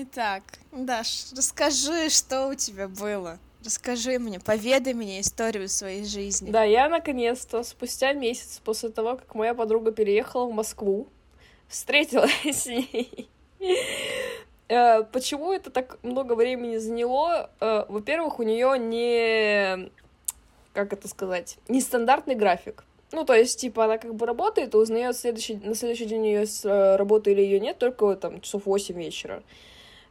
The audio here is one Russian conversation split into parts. Итак, Даш, расскажи, что у тебя было. Расскажи мне, поведай мне историю своей жизни. Да, я наконец-то, спустя месяц после того, как моя подруга переехала в Москву, встретилась с ней. Почему это так много времени заняло? Во-первых, у нее не... Как это сказать? Нестандартный график. Ну, то есть, типа, она как бы работает и узнает на следующий день, ее работы или ее нет, только там часов 8 вечера.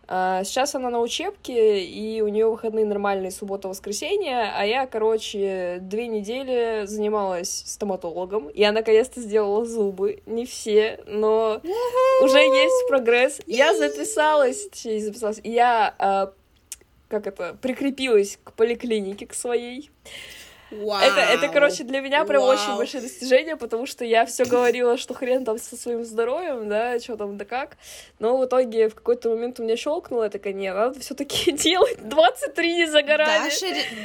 Сейчас она на учебке, и у нее выходные нормальные, суббота-воскресенье, а я, короче, 2 недели занималась стоматологом, я наконец-то сделала зубы, не все, но уже есть прогресс. Я записалась, я, прикрепилась к поликлинике, к своей. Wow. Это, короче, для меня прям очень большое достижение, потому что я все говорила, что хрен там со своим здоровьем, да, что там да как, но в итоге в какой-то момент у меня щелкнуло, я такая, нет, надо все-таки делать, 23 не за горами.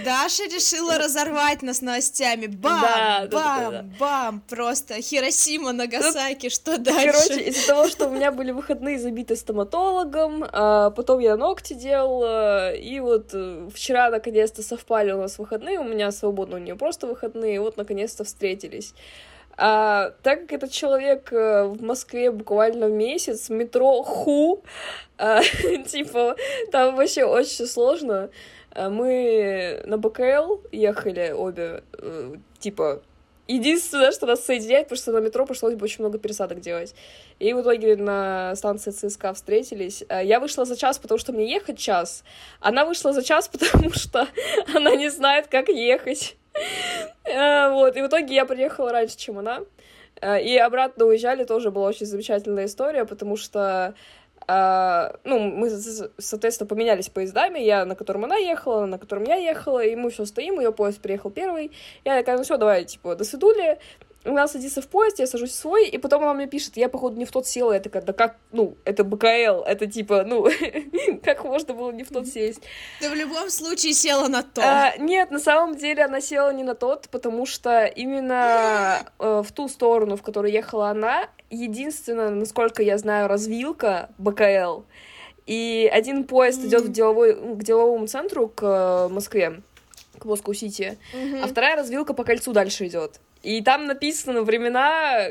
Даша решила разорвать нас новостями, бам, да, бам, просто Хиросима, Нагасаки, что дальше? Короче, из-за того, что у меня были выходные забиты стоматологом, потом я ногти делала, и вот вчера наконец-то совпали у нас выходные, у меня свободно. У нее просто выходные, вот наконец-то встретились. А так как этот человек в Москве буквально месяц, метро типа, там вообще очень сложно. Мы на БКЛ ехали обе, типа, единственное, что нас соединяет, потому что на метро пришлось бы очень много пересадок делать. И в итоге на станции ЦСКА встретились. Я вышла за час, потому что мне ехать час. Она вышла за час, потому что она не знает, как ехать. Вот. И в итоге я приехала раньше, чем она. И обратно уезжали, тоже была очень замечательная история, потому что... мы, соответственно, поменялись поездами, я на котором она ехала, она на котором я ехала, и мы все стоим, ее поезд приехал первый, я такая, ну все, давай, типа, до свидули, она садится в поезд, я сажусь в свой, и потом она мне пишет, я, походу, не в тот села, я такая, да как, ну, это БКЛ, это типа, ну, как можно было не в тот сесть? Ты в любом случае села на тот. Нет, на самом деле она села не на тот, потому что именно в ту сторону, в которую ехала она, единственная, насколько я знаю, развилка БКЛ, и один поезд идет к деловому центру, к Москве, к Москву-Сити, а вторая развилка по кольцу дальше идет. И там написано времена,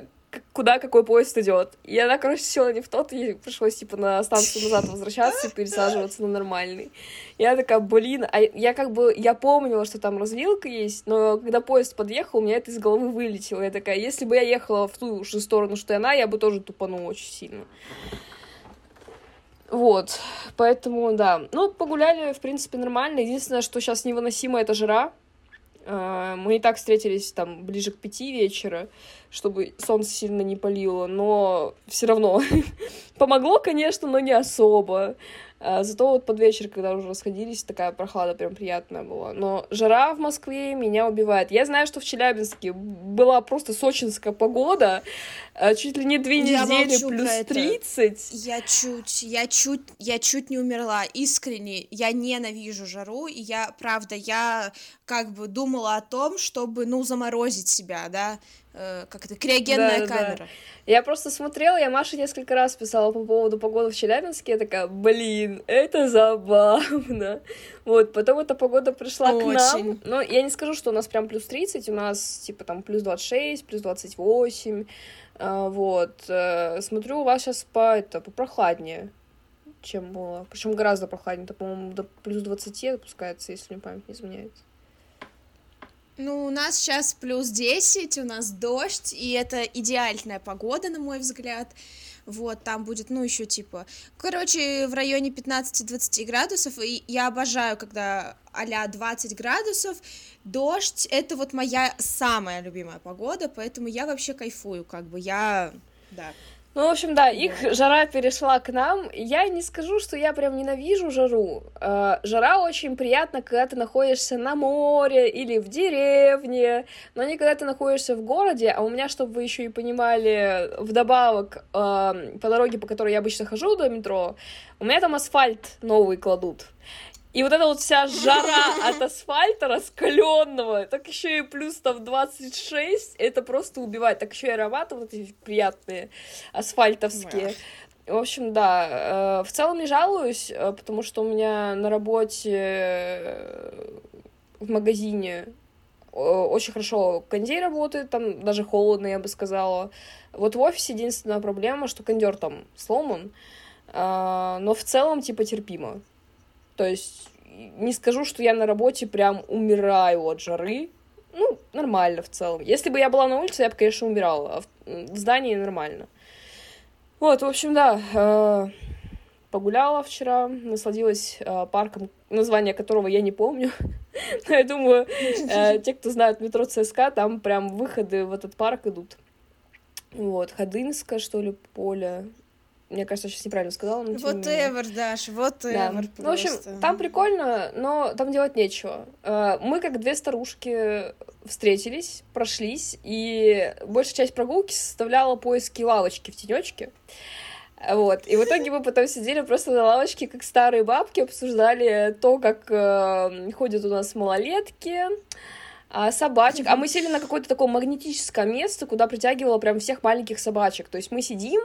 куда какой поезд идет. И она, короче, села не в тот, ей пришлось, типа, на станцию назад возвращаться и пересаживаться на нормальный. Я такая, блин, а я как бы, я помнила, что там развилка есть, но когда поезд подъехал, у меня это из головы вылетело. Я такая, если бы я ехала в ту же сторону, что и она, я бы тоже тупанула очень сильно. Вот, поэтому, да. Ну, погуляли, в принципе, нормально. Единственное, что сейчас невыносимо, это жара. Мы и так встретились там ближе к 5 вечера, чтобы солнце сильно не палило, но все равно помогло, конечно, но не особо. Зато вот под вечер, когда уже расходились, такая прохлада прям приятная была. Но жара в Москве меня убивает. Я знаю, что в Челябинске была просто сочинская погода, чуть ли не 2 недели плюс 30. Я чуть не умерла. Искренне, я ненавижу жару, и я, правда, я как бы думала о том, чтобы, ну, заморозить себя, да, как это, криогенная камера. Да. Я просто смотрела, я Маше несколько раз писала по поводу погоды в Челябинске, я такая, блин, это забавно. Вот, потом эта погода пришла к нам, но я не скажу, что у нас прям плюс 30, у нас, типа, там, плюс 26, плюс 28, вот. Смотрю, у вас сейчас попрохладнее, чем было, причем гораздо прохладнее, это, по-моему, до плюс 20 опускается, если мне память не изменяет. Ну, у нас сейчас плюс 10, у нас дождь, и это идеальная погода, на мой взгляд. Вот, там будет, ну, еще типа... Короче, в районе 15-20 градусов, и я обожаю, когда а-ля 20 градусов, дождь, это вот моя самая любимая погода, поэтому я вообще кайфую, как бы, я... Да. Ну, в общем, да, их жара перешла к нам. Я не скажу, что я прям ненавижу жару. Жара очень приятна, когда ты находишься на море или в деревне, но не когда ты находишься в городе. А у меня, чтобы вы еще и понимали, вдобавок по дороге, по которой я обычно хожу до метро, у меня там асфальт новый кладут. И вот эта вот вся жара от асфальта раскаленного, так еще и плюс там 26, это просто убивает. Так еще и ароматы вот эти приятные асфальтовские. В общем, да, в целом не жалуюсь, потому что у меня на работе в магазине очень хорошо кондей работает, там даже холодно, я бы сказала. Вот в офисе единственная проблема, что кондёр там сломан, но в целом типа терпимо. То есть не скажу, что я на работе прям умираю от жары. Ну, нормально в целом. Если бы я была на улице, я бы, конечно, умирала, а в здании нормально. Вот, в общем, да, погуляла вчера, насладилась парком, название которого я не помню. Но я думаю, те, кто знают метро ЦСКА, там прям выходы в этот парк идут. Вот, Ходынское, что ли, поле. Мне кажется, я сейчас неправильно сказала. Whatever, Даш, whatever. Ну, в общем, там прикольно, но там делать нечего. Мы, как две старушки, встретились, прошлись, и большая часть прогулки составляла поиски лавочки в тенечке. Вот. И в итоге мы потом сидели просто на лавочке, как старые бабки, обсуждали то, как ходят у нас малолетки, собачек. А мы сели на какое-то такое магнетическое место, куда притягивало прям всех маленьких собачек. То есть мы сидим,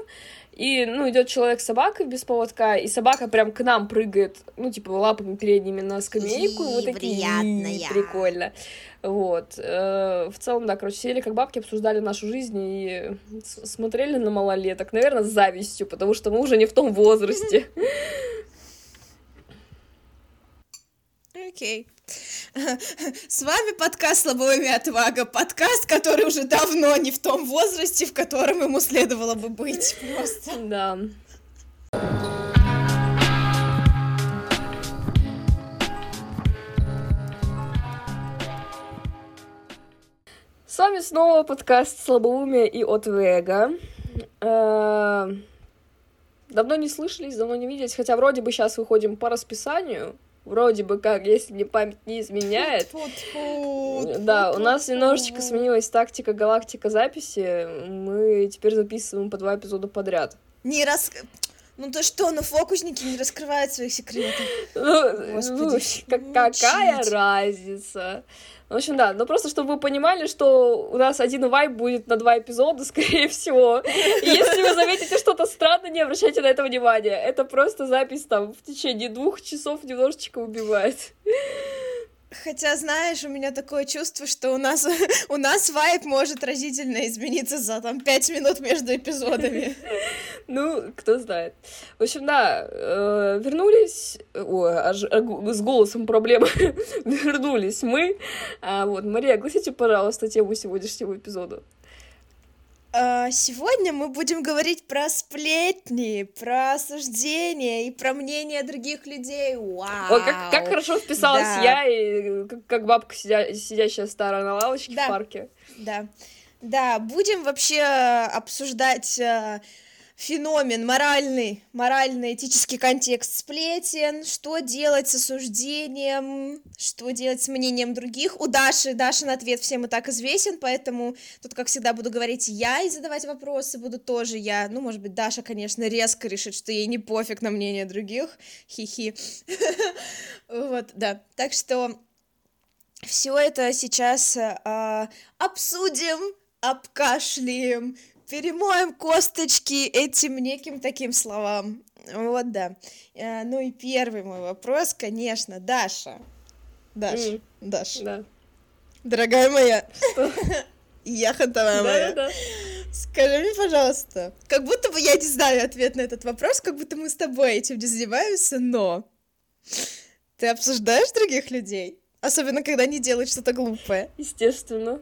и, ну, идет человек с собакой без поводка, и собака прям к нам прыгает, ну, типа, лапами передними на скамейку. И вот такие, приятная. Прикольно. Вот. В целом, да, короче, сели как бабки, обсуждали нашу жизнь и смотрели на малолеток. Наверное, с завистью, потому что мы уже не в том возрасте. Окей. С вами подкаст «Слабоумие отвага». Подкаст, который уже давно не в том возрасте, в котором ему следовало бы быть. Просто. Да. С вами снова подкаст «Слабоумие и отвага». Давно не слышались, давно не виделись, хотя вроде бы сейчас выходим по расписанию. Вроде бы как, если мне память не изменяет. Да, у нас немножечко сменилась тактика галактика записи. Мы теперь записываем по 2 эпизода подряд. Ну то что, ну фокусники не раскрывают своих секретов. Ну, какая разница? В общем, да, ну просто, чтобы вы понимали, что у нас один вайб будет на 2 эпизода, скорее всего. И если вы заметите что-то странное, не обращайте на это внимания. Это просто запись там в течение 2 часов немножечко убивает. Хотя, знаешь, у меня такое чувство, что у нас вайб может разительно измениться за, там, 5 минут между эпизодами. Ну, кто знает. В общем, да, вернулись... Ой, аж с голосом проблема. Вернулись мы. Вот, Мария, огласите, пожалуйста, тему сегодняшнего эпизода. Сегодня мы будем говорить про сплетни, про осуждения и про мнение других людей. Вау! О, как хорошо вписалась, да. Я, и как бабка, сидящая старая на лавочке, да. В парке. Да, да, будем вообще обсуждать феномен, морально-этический контекст сплетен, что делать с осуждением, что делать с мнением других. У Даши, Дашин ответ всем и так известен, поэтому тут, как всегда, буду говорить я и задавать вопросы буду тоже я. Ну, может быть, Даша, конечно, резко решит, что ей не пофиг на мнение других. Хи-хи. Вот, да. Так что все это сейчас обсудим, обкашляем, перемоем косточки этим неким таким словам. Вот, да. Ну и первый мой вопрос, конечно, Даша. Даша. Да. Дорогая моя. Что? Яхонтовая моя. Да. Скажи мне, пожалуйста, как будто бы я не знаю ответ на этот вопрос, как будто мы с тобой этим не занимаемся, но ты обсуждаешь других людей? Особенно, когда не делают что-то глупое. Естественно.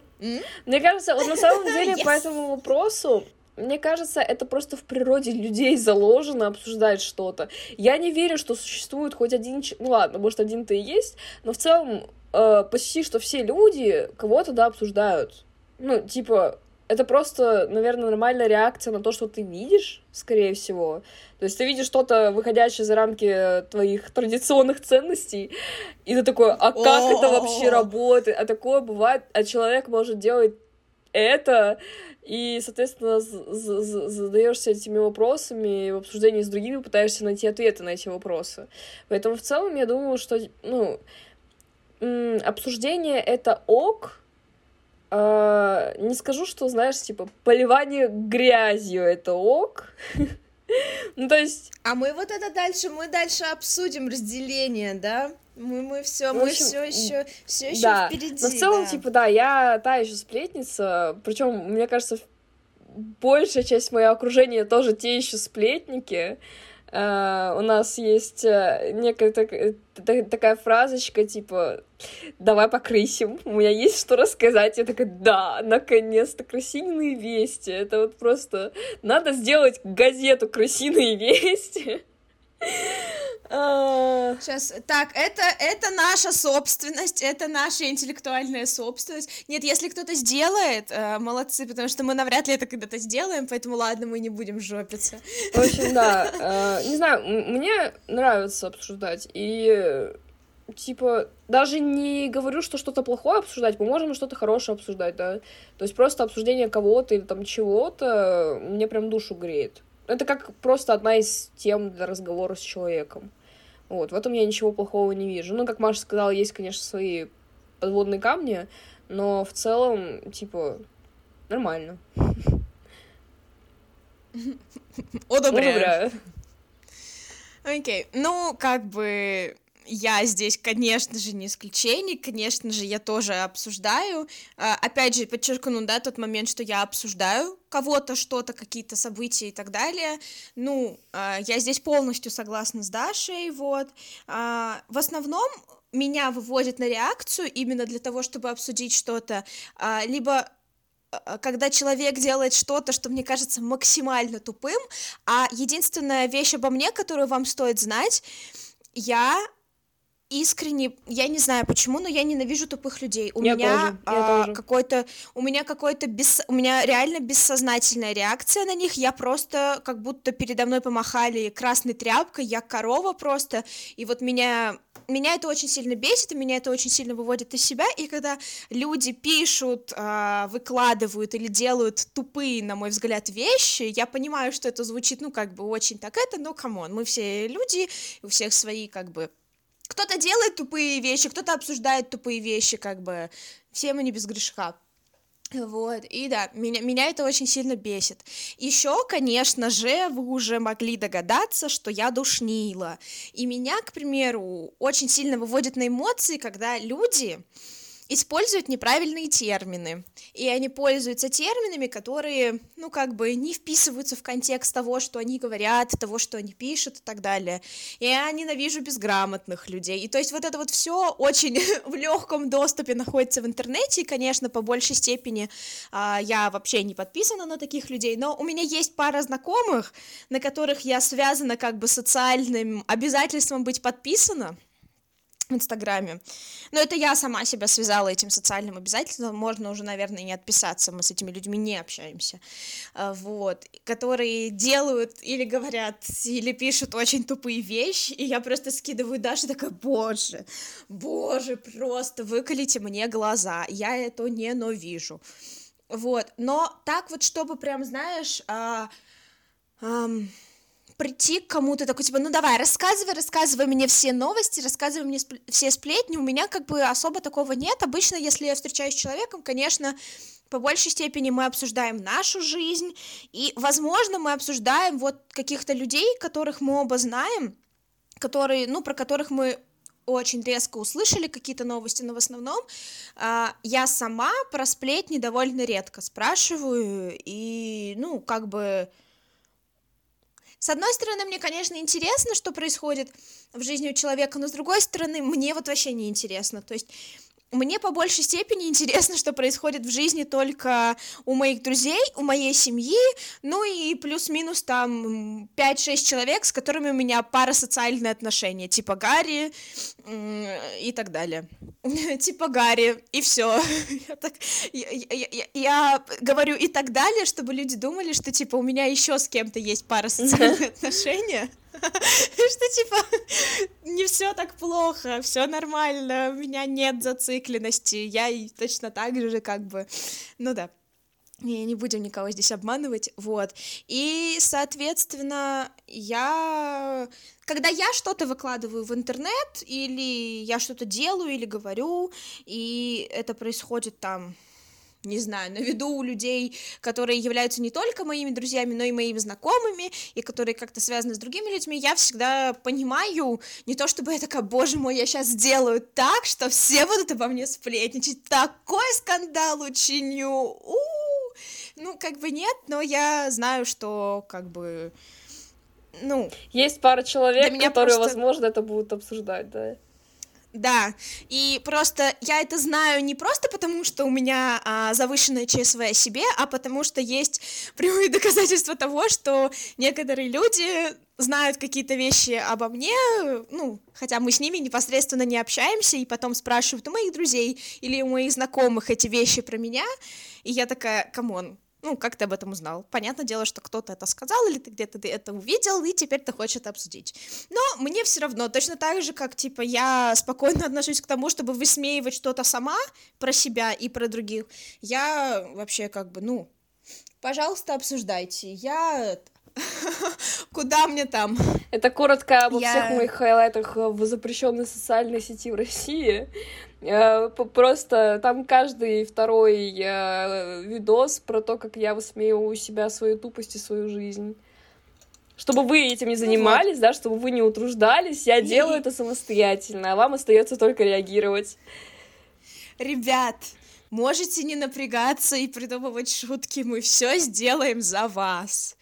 Мне кажется, вот на самом деле по этому вопросу, мне кажется, это просто в природе людей заложено обсуждать что-то. Я не верю, что существует хоть один... Ну ладно, может, один-то и есть, но в целом почти что все люди кого-то, да, обсуждают. Ну, типа... Это просто, наверное, нормальная реакция на то, что ты видишь, скорее всего. То есть ты видишь что-то, выходящее за рамки твоих традиционных ценностей, и ты такой, а как это вообще работает? А такое бывает, а человек может делать это, и, соответственно, задаешься этими вопросами, и в обсуждении с другими пытаешься найти ответы на эти вопросы. Поэтому в целом я думаю, что, ну, обсуждение — это ок. Не скажу, что, знаешь, типа, поливание грязью — это ок. Ну, то есть... А мы вот это дальше, мы дальше обсудим разделение, да? Мы все, ну, мы все еще да. Впереди. Но в целом, да. Типа, да, я та еще сплетница, причем, мне кажется, большая часть моего окружения тоже те еще сплетники. У нас есть некая такая фразочка, типа, давай покрысим, у меня есть что рассказать. Я такая, да, наконец-то, крысиные вести. Это вот просто... Надо сделать газету «Крысиные вести». Сейчас, так, это наша собственность, это наша интеллектуальная собственность. Нет, если кто-то сделает, молодцы, потому что мы навряд ли это когда-то сделаем, поэтому ладно, мы не будем жопиться. В общем, да, не знаю, мне нравится обсуждать, и типа даже не говорю, что что-то плохое обсуждать, мы можем что-то хорошее обсуждать, да, то есть просто обсуждение кого-то или там чего-то мне прям душу греет. Это как просто одна из тем для разговора с человеком. Вот, в этом я ничего плохого не вижу. Ну, как Маша сказала, есть, конечно, свои подводные камни, но в целом, типа, нормально. Одобряю. Окей, ну, как бы... Я здесь, конечно же, не исключение, конечно же, я тоже обсуждаю, опять же, подчеркну, да, тот момент, что я обсуждаю кого-то, что-то, какие-то события и так далее, ну, я здесь полностью согласна с Дашей, вот, в основном меня выводит на реакцию именно для того, чтобы обсудить что-то, либо... когда человек делает что-то, что мне кажется максимально тупым, а единственная вещь обо мне, которую вам стоит знать, я... искренне, я не знаю почему, но я ненавижу тупых людей. У меня реально бессознательная реакция на них. Я просто, как будто передо мной помахали красной тряпкой, я корова просто. И вот меня это очень сильно бесит, и меня это очень сильно выводит из себя. И когда люди пишут, выкладывают или делают тупые, на мой взгляд, вещи, я понимаю, что это звучит, ну, как бы очень так это, но камон, мы все люди, у всех свои, как бы. Кто-то делает тупые вещи, кто-то обсуждает тупые вещи, как бы, все мы не без грешка, вот, и да, меня это очень сильно бесит. Еще, конечно же, вы уже могли догадаться, что я душнила, и меня, к примеру, очень сильно выводит на эмоции, когда люди используют неправильные термины, и они пользуются терминами, которые, ну, как бы, не вписываются в контекст того, что они говорят, того, что они пишут и так далее. Я ненавижу безграмотных людей, и то есть вот это вот все очень в легком доступе находится в интернете, и, конечно, по большей степени я вообще не подписана на таких людей, но у меня есть пара знакомых, на которых я связана как бы социальным обязательством быть подписана, в Инстаграме, но это я сама себя связала этим социальным обязательством, можно уже, наверное, не отписаться, мы с этими людьми не общаемся, вот, которые делают или говорят, или пишут очень тупые вещи, и я просто скидываю Даше, такая, боже, просто выколите мне глаза, я это ненавижу, вот, но так вот, чтобы прям, знаешь, прийти к кому-то, такой, типа, ну давай, рассказывай мне все новости, рассказывай мне все сплетни, у меня как бы особо такого нет, обычно, если я встречаюсь с человеком, конечно, по большей степени мы обсуждаем нашу жизнь, и, возможно, мы обсуждаем вот каких-то людей, которых мы оба знаем, которые, ну, про которых мы очень резко услышали какие-то новости, но в основном я сама про сплетни довольно редко спрашиваю, и, ну, как бы... С одной стороны, мне, конечно, интересно, что происходит в жизни у человека, но с другой стороны, мне вот вообще не интересно. То есть мне по большей степени интересно, что происходит в жизни только у моих друзей, у моей семьи, ну и плюс-минус там 5-6 человек, с которыми у меня парасоциальные отношения, типа Гарри и так далее. Типа Гарри, и все. Я говорю и так далее, чтобы люди думали, что типа у меня еще с кем-то есть парасоциальные отношения. Что типа не все так плохо, все нормально, у меня нет зацикленности, я и точно так же как бы, ну да, не будем никого здесь обманывать, вот, и, соответственно, когда я что-то выкладываю в интернет, или я что-то делаю, или говорю, и это происходит там... не знаю, на виду у людей, которые являются не только моими друзьями, но и моими знакомыми, и которые как-то связаны с другими людьми, я всегда понимаю, не то чтобы я такая, боже мой, я сейчас сделаю так, что все будут обо мне сплетничать, такой скандал учиню, ну, как бы нет, но я знаю, что, как бы, ну... Есть пара человек, которые, возможно, это будут обсуждать, да? Да, и просто я это знаю не просто потому, что у меня завышенное ЧСВ о себе, а потому что есть прямые доказательства того, что некоторые люди знают какие-то вещи обо мне, ну, хотя мы с ними непосредственно не общаемся, и потом спрашивают у моих друзей или у моих знакомых эти вещи про меня, и я такая, камон, ну, как ты об этом узнал? Понятное дело, что кто-то это сказал, или ты где-то это увидел, и теперь ты хочешь это обсудить. Но мне все равно, точно так же, как, типа, я спокойно отношусь к тому, чтобы высмеивать что-то сама про себя и про других, я вообще, как бы, ну, пожалуйста, обсуждайте, я... Куда мне там? Это коротко обо всех моих хайлайтах в запрещенной социальной сети в России. Просто там каждый второй видос про то, как я высмеиваю у себя свою тупость и свою жизнь. Чтобы вы этим не занимались, да, чтобы вы не утруждались, я делаю это самостоятельно, а вам остается только реагировать. Ребят, можете не напрягаться и придумывать шутки, мы все сделаем за вас.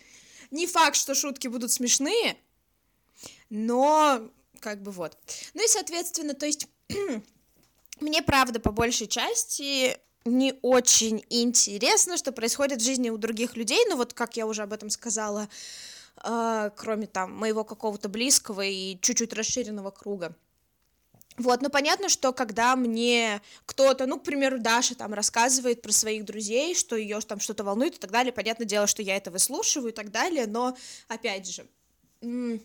Не факт, что шутки будут смешные, но как бы вот. Ну и, соответственно, то есть мне, правда, по большей части не очень интересно, что происходит в жизни у других людей, но вот как я уже об этом сказала, кроме там моего какого-то близкого и чуть-чуть расширенного круга. Вот, ну понятно, что когда мне кто-то, ну, к примеру, Даша там рассказывает про своих друзей, что ее там что-то волнует и так далее, понятное дело, что я это выслушиваю и так далее, но, опять же, не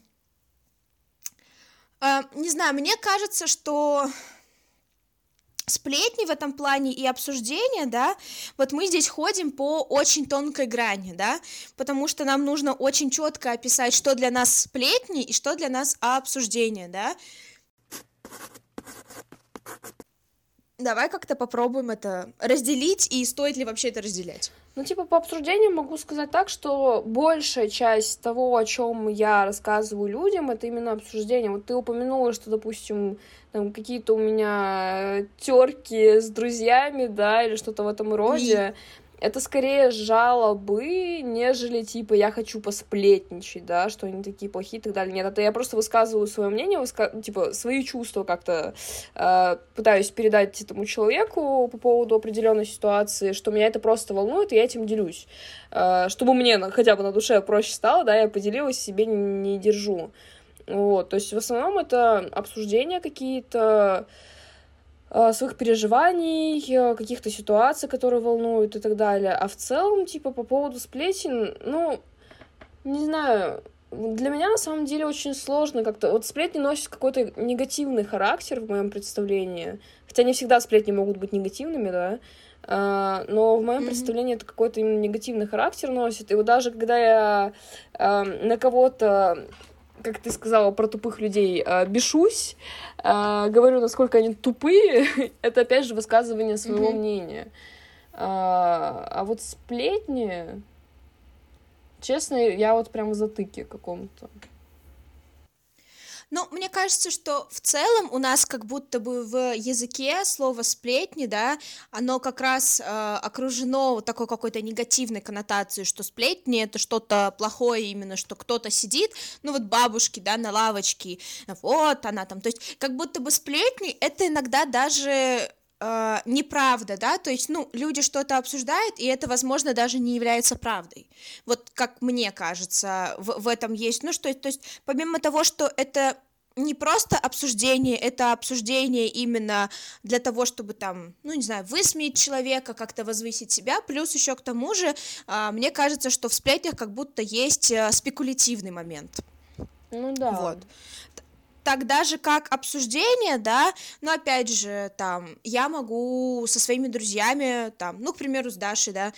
знаю, мне кажется, что сплетни в этом плане и обсуждения, да, вот мы здесь ходим по очень тонкой грани, да, потому что нам нужно очень четко описать, что для нас сплетни и что для нас обсуждение, да. Давай как-то попробуем это разделить, и стоит ли вообще это разделять? Ну, типа, по обсуждениям могу сказать так, что большая часть того, о чем я рассказываю людям, это именно обсуждение. Вот ты упомянула, что, допустим, там какие-то у меня терки с друзьями, да, или что-то в этом роде. Это скорее жалобы, нежели, типа, я хочу посплетничать, да, что они такие плохие и так далее. Нет, это я просто высказываю свое мнение, типа, свои чувства как-то пытаюсь передать этому человеку по поводу определенной ситуации, что меня это просто волнует, и я этим делюсь. Чтобы мне хотя бы на душе проще стало, да, я поделилась, себе не держу. Вот, то есть в основном это обсуждения какие-то, своих переживаний, каких-то ситуаций, которые волнуют и так далее. А в целом, типа, по поводу сплетен, ну, не знаю, для меня на самом деле очень сложно как-то... Вот сплетни носят какой-то негативный характер в моем представлении. Хотя не всегда сплетни могут быть негативными, да. Но в моем представлении это какой-то именно негативный характер носит. И вот даже когда я на кого-то... как ты сказала, про тупых людей, бешусь, говорю, насколько они тупые, это, опять же, высказывание своего мнения. А вот сплетни, честно, я вот прям в затыке каком-то. Ну, мне кажется, что в целом у нас как будто бы в языке слово «сплетни», да, оно как раз окружено вот такой какой-то негативной коннотацией, что сплетни — это что-то плохое именно, что кто-то сидит, ну вот бабушки, да, на лавочке, вот она там, то есть как будто бы сплетни — это иногда даже... неправда, да, то есть, ну, люди что-то обсуждают, и это, возможно, даже не является правдой, вот как мне кажется, в этом есть, ну, что, то есть, помимо того, что это не просто обсуждение, это обсуждение именно для того, чтобы там, ну, не знаю, высмеять человека, как-то возвысить себя, плюс еще к тому же, мне кажется, что в сплетнях как будто есть спекулятивный момент. Ну, да. Вот. Так даже как обсуждение, да, но опять же, там, я могу со своими друзьями, там, ну, к примеру, с Дашей, да,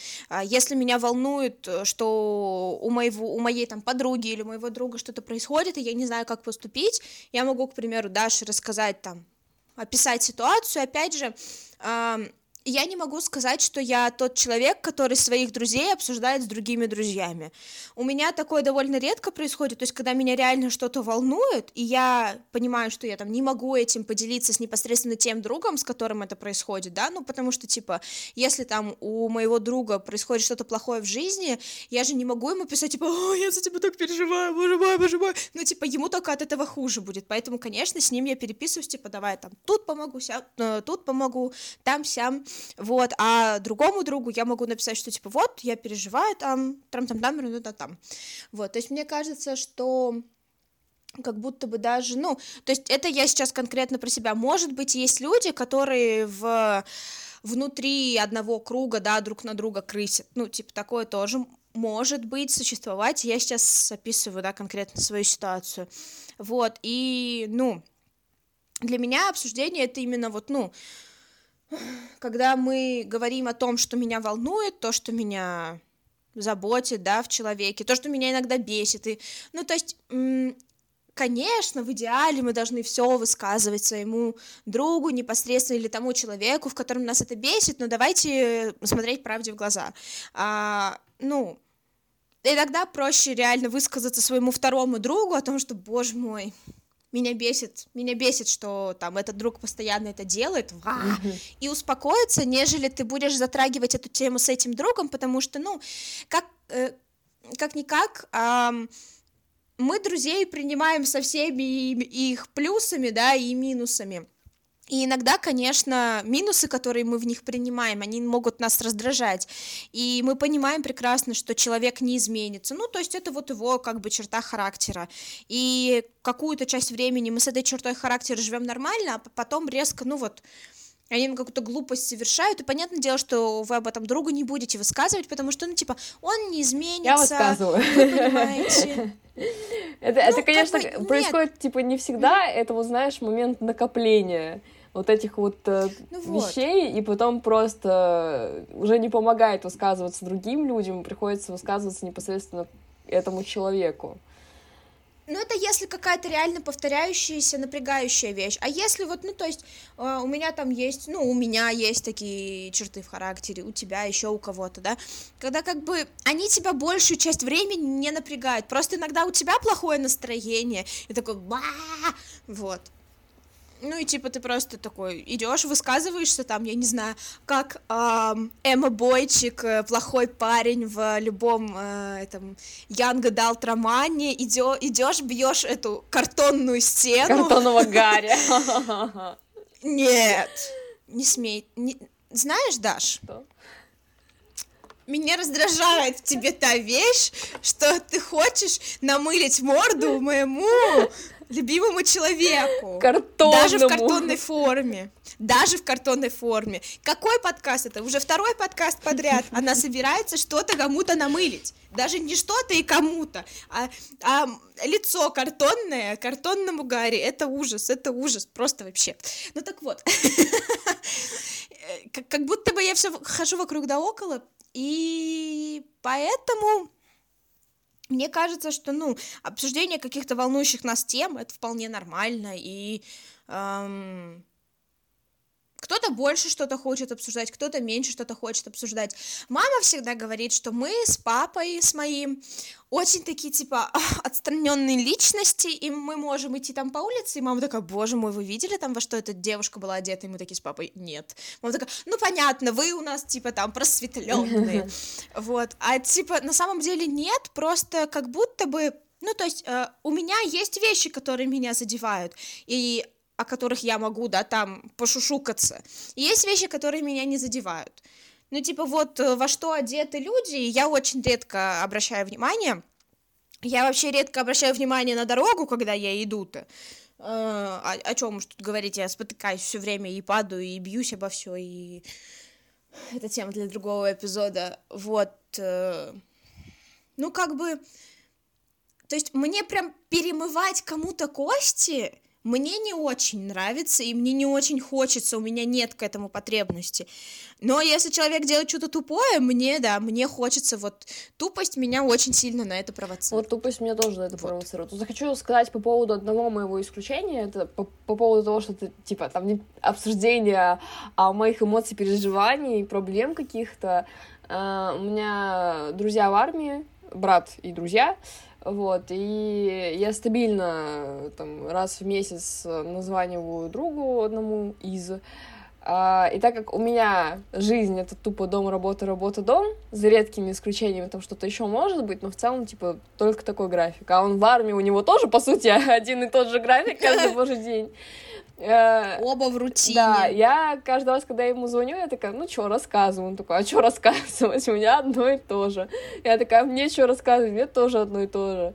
если меня волнует, что у моей там подруги или у моего друга что-то происходит, и я не знаю, как поступить, я могу, к примеру, Даше рассказать, там, описать ситуацию, опять же, Я не могу сказать, что я тот человек, который своих друзей обсуждает с другими друзьями. У меня такое довольно редко происходит, то есть когда меня реально что-то волнует, и я понимаю, что я там не могу этим поделиться с непосредственно тем другом, с которым это происходит, да, ну потому что, типа, если там у моего друга происходит что-то плохое в жизни, я же не могу ему писать, типа, о, я за тебя так переживаю, боже мой, ну, типа, ему только от этого хуже будет, поэтому, конечно, с ним я переписываюсь, типа, давай там тут помогу, там-сям. Вот, а другому другу я могу написать, что, типа, вот, я переживаю там, там. Вот, то есть мне кажется, что как будто бы даже, ну, то есть это я сейчас конкретно про себя. Может быть, есть люди, которые внутри одного круга, да, друг на друга крысят, ну, типа, такое тоже может быть, существовать. Я сейчас описываю, да, конкретно свою ситуацию. Вот, и, ну, для меня обсуждение — это именно вот, ну, когда мы говорим о том, что меня волнует, то, что меня заботит, да, в человеке, то, что меня иногда бесит, и, ну, то есть, конечно, в идеале мы должны все высказывать своему другу непосредственно или тому человеку, в котором нас это бесит, но давайте смотреть правде в глаза, иногда проще реально высказаться своему второму другу о том, что, боже мой, меня бесит, что там этот друг постоянно это делает, и успокоиться, нежели ты будешь затрагивать эту тему с этим другом, потому что, ну, как-никак, мы друзей принимаем со всеми их плюсами, да, и минусами. И иногда, конечно, минусы, которые мы в них принимаем, они могут нас раздражать, и мы понимаем прекрасно, что человек не изменится, ну, то есть это вот его, как бы, черта характера, и какую-то часть времени мы с этой чертой характера живем нормально, а потом резко, ну, вот, они какую-то глупость совершают, и понятное дело, что вы об этом другу не будете высказывать, потому что, ну, типа, он не изменится. Я высказываю. Вы понимаете? Это, конечно, происходит, типа, не всегда, это, вот, знаешь, момент накопления вот этих вот вещей, и потом просто уже не помогает высказываться другим людям, приходится высказываться непосредственно этому человеку. Ну, это если какая-то реально повторяющаяся, напрягающая вещь. А если вот, ну, то есть, у меня есть такие черты в характере, у тебя, еще у кого-то, да, когда, как бы, они тебя большую часть времени не напрягают, просто иногда у тебя плохое настроение, и такой, вот. Ну и типа ты просто такой идешь, высказываешься там, я не знаю, как Эмма Бойчик, плохой парень в любом этом Young Adult романе, идешь, бьешь эту картонную стену. Картонного Гарри. Нет, не смей. Знаешь, Даш? Что? Меня раздражает в тебе та вещь, что ты хочешь намылить морду моему любимому человеку. Картонному. Даже в картонной форме. Какой подкаст это? Уже второй подкаст подряд. Она собирается что-то кому-то намылить. Даже не что-то и кому-то, а лицо картонное, картонному Гарри. Это ужас. Просто вообще. Ну так вот. Как будто бы я все хожу вокруг да около. И поэтому мне кажется, что, ну, обсуждение каких-то волнующих нас тем — это вполне нормально, и кто-то больше что-то хочет обсуждать, кто-то меньше что-то хочет обсуждать. Мама всегда говорит, что мы с папой, с моим, очень такие, типа, отстраненные личности, и мы можем идти там по улице, и мама такая, боже мой, вы видели там, во что эта девушка была одета? И мы такие с папой, нет. Мама такая, ну, понятно, вы у нас, типа, там, просветленные, вот. А, типа, на самом деле нет, просто как будто бы, ну, то есть, у меня есть вещи, которые меня задевают, и о которых я могу, да, там, пошушукаться. И есть вещи, которые меня не задевают. Ну, типа, вот во что одеты люди, я очень редко обращаю внимание. Я вообще редко обращаю внимание на дорогу, когда я иду-то. О чем уж тут говорить, я спотыкаюсь все время и падаю, и бьюсь обо все, и это тема для другого эпизода. Вот. Ну, как бы, то есть мне прям перемывать кому-то кости Мне не очень нравится, и мне не очень хочется, у меня нет к этому потребности. Но если человек делает что-то тупое, мне хочется, вот, тупость меня очень сильно на это провоцирует. Вот тупость меня тоже на это провоцирует. Я хочу сказать по поводу одного моего исключения, это по поводу того, что это, типа, там, не обсуждение моих эмоций, переживаний, проблем каких-то. У меня друзья в армии, брат и друзья, вот, и я стабильно там раз в месяц названиваю другу одному из, и так как у меня жизнь — это тупо дом, работа, работа, дом, за редкими исключениями там что-то еще может быть, но в целом, типа, только такой график, а он в армии, у него тоже, по сути, один и тот же график каждый божий день. Оба в рутине. Да, я каждый раз, когда я ему звоню, я такая, ну что, рассказываю. Он такой, а что рассказывать? У меня одно и то же. Я такая, мне что рассказывать? Мне тоже одно и то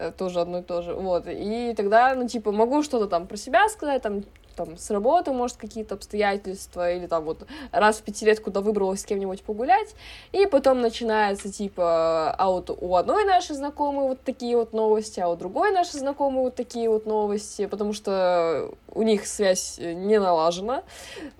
же. Тоже одно и то же. Вот. И тогда, ну, типа, могу что-то там про себя сказать, там с работы, может, какие-то обстоятельства, или там вот раз в 5 лет куда выбралась с кем-нибудь погулять, и потом начинается, типа, а вот у одной нашей знакомой вот такие вот новости, а у другой нашей знакомой вот такие вот новости, потому что у них связь не налажена,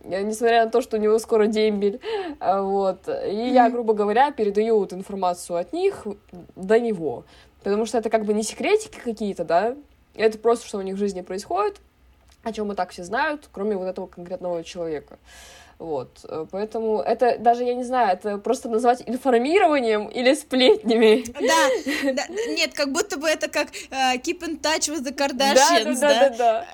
несмотря на то, что у него скоро дембель, вот, и я, грубо говоря, передаю вот информацию от них до него, потому что это как бы не секретики какие-то, да, это просто, что у них в жизни происходит, о чем и так все знают, кроме вот этого конкретного человека. Вот, поэтому это даже, я не знаю, это просто назвать информированием или сплетнями. Да, нет, как будто бы это как keep in touch with the Kardashians, да.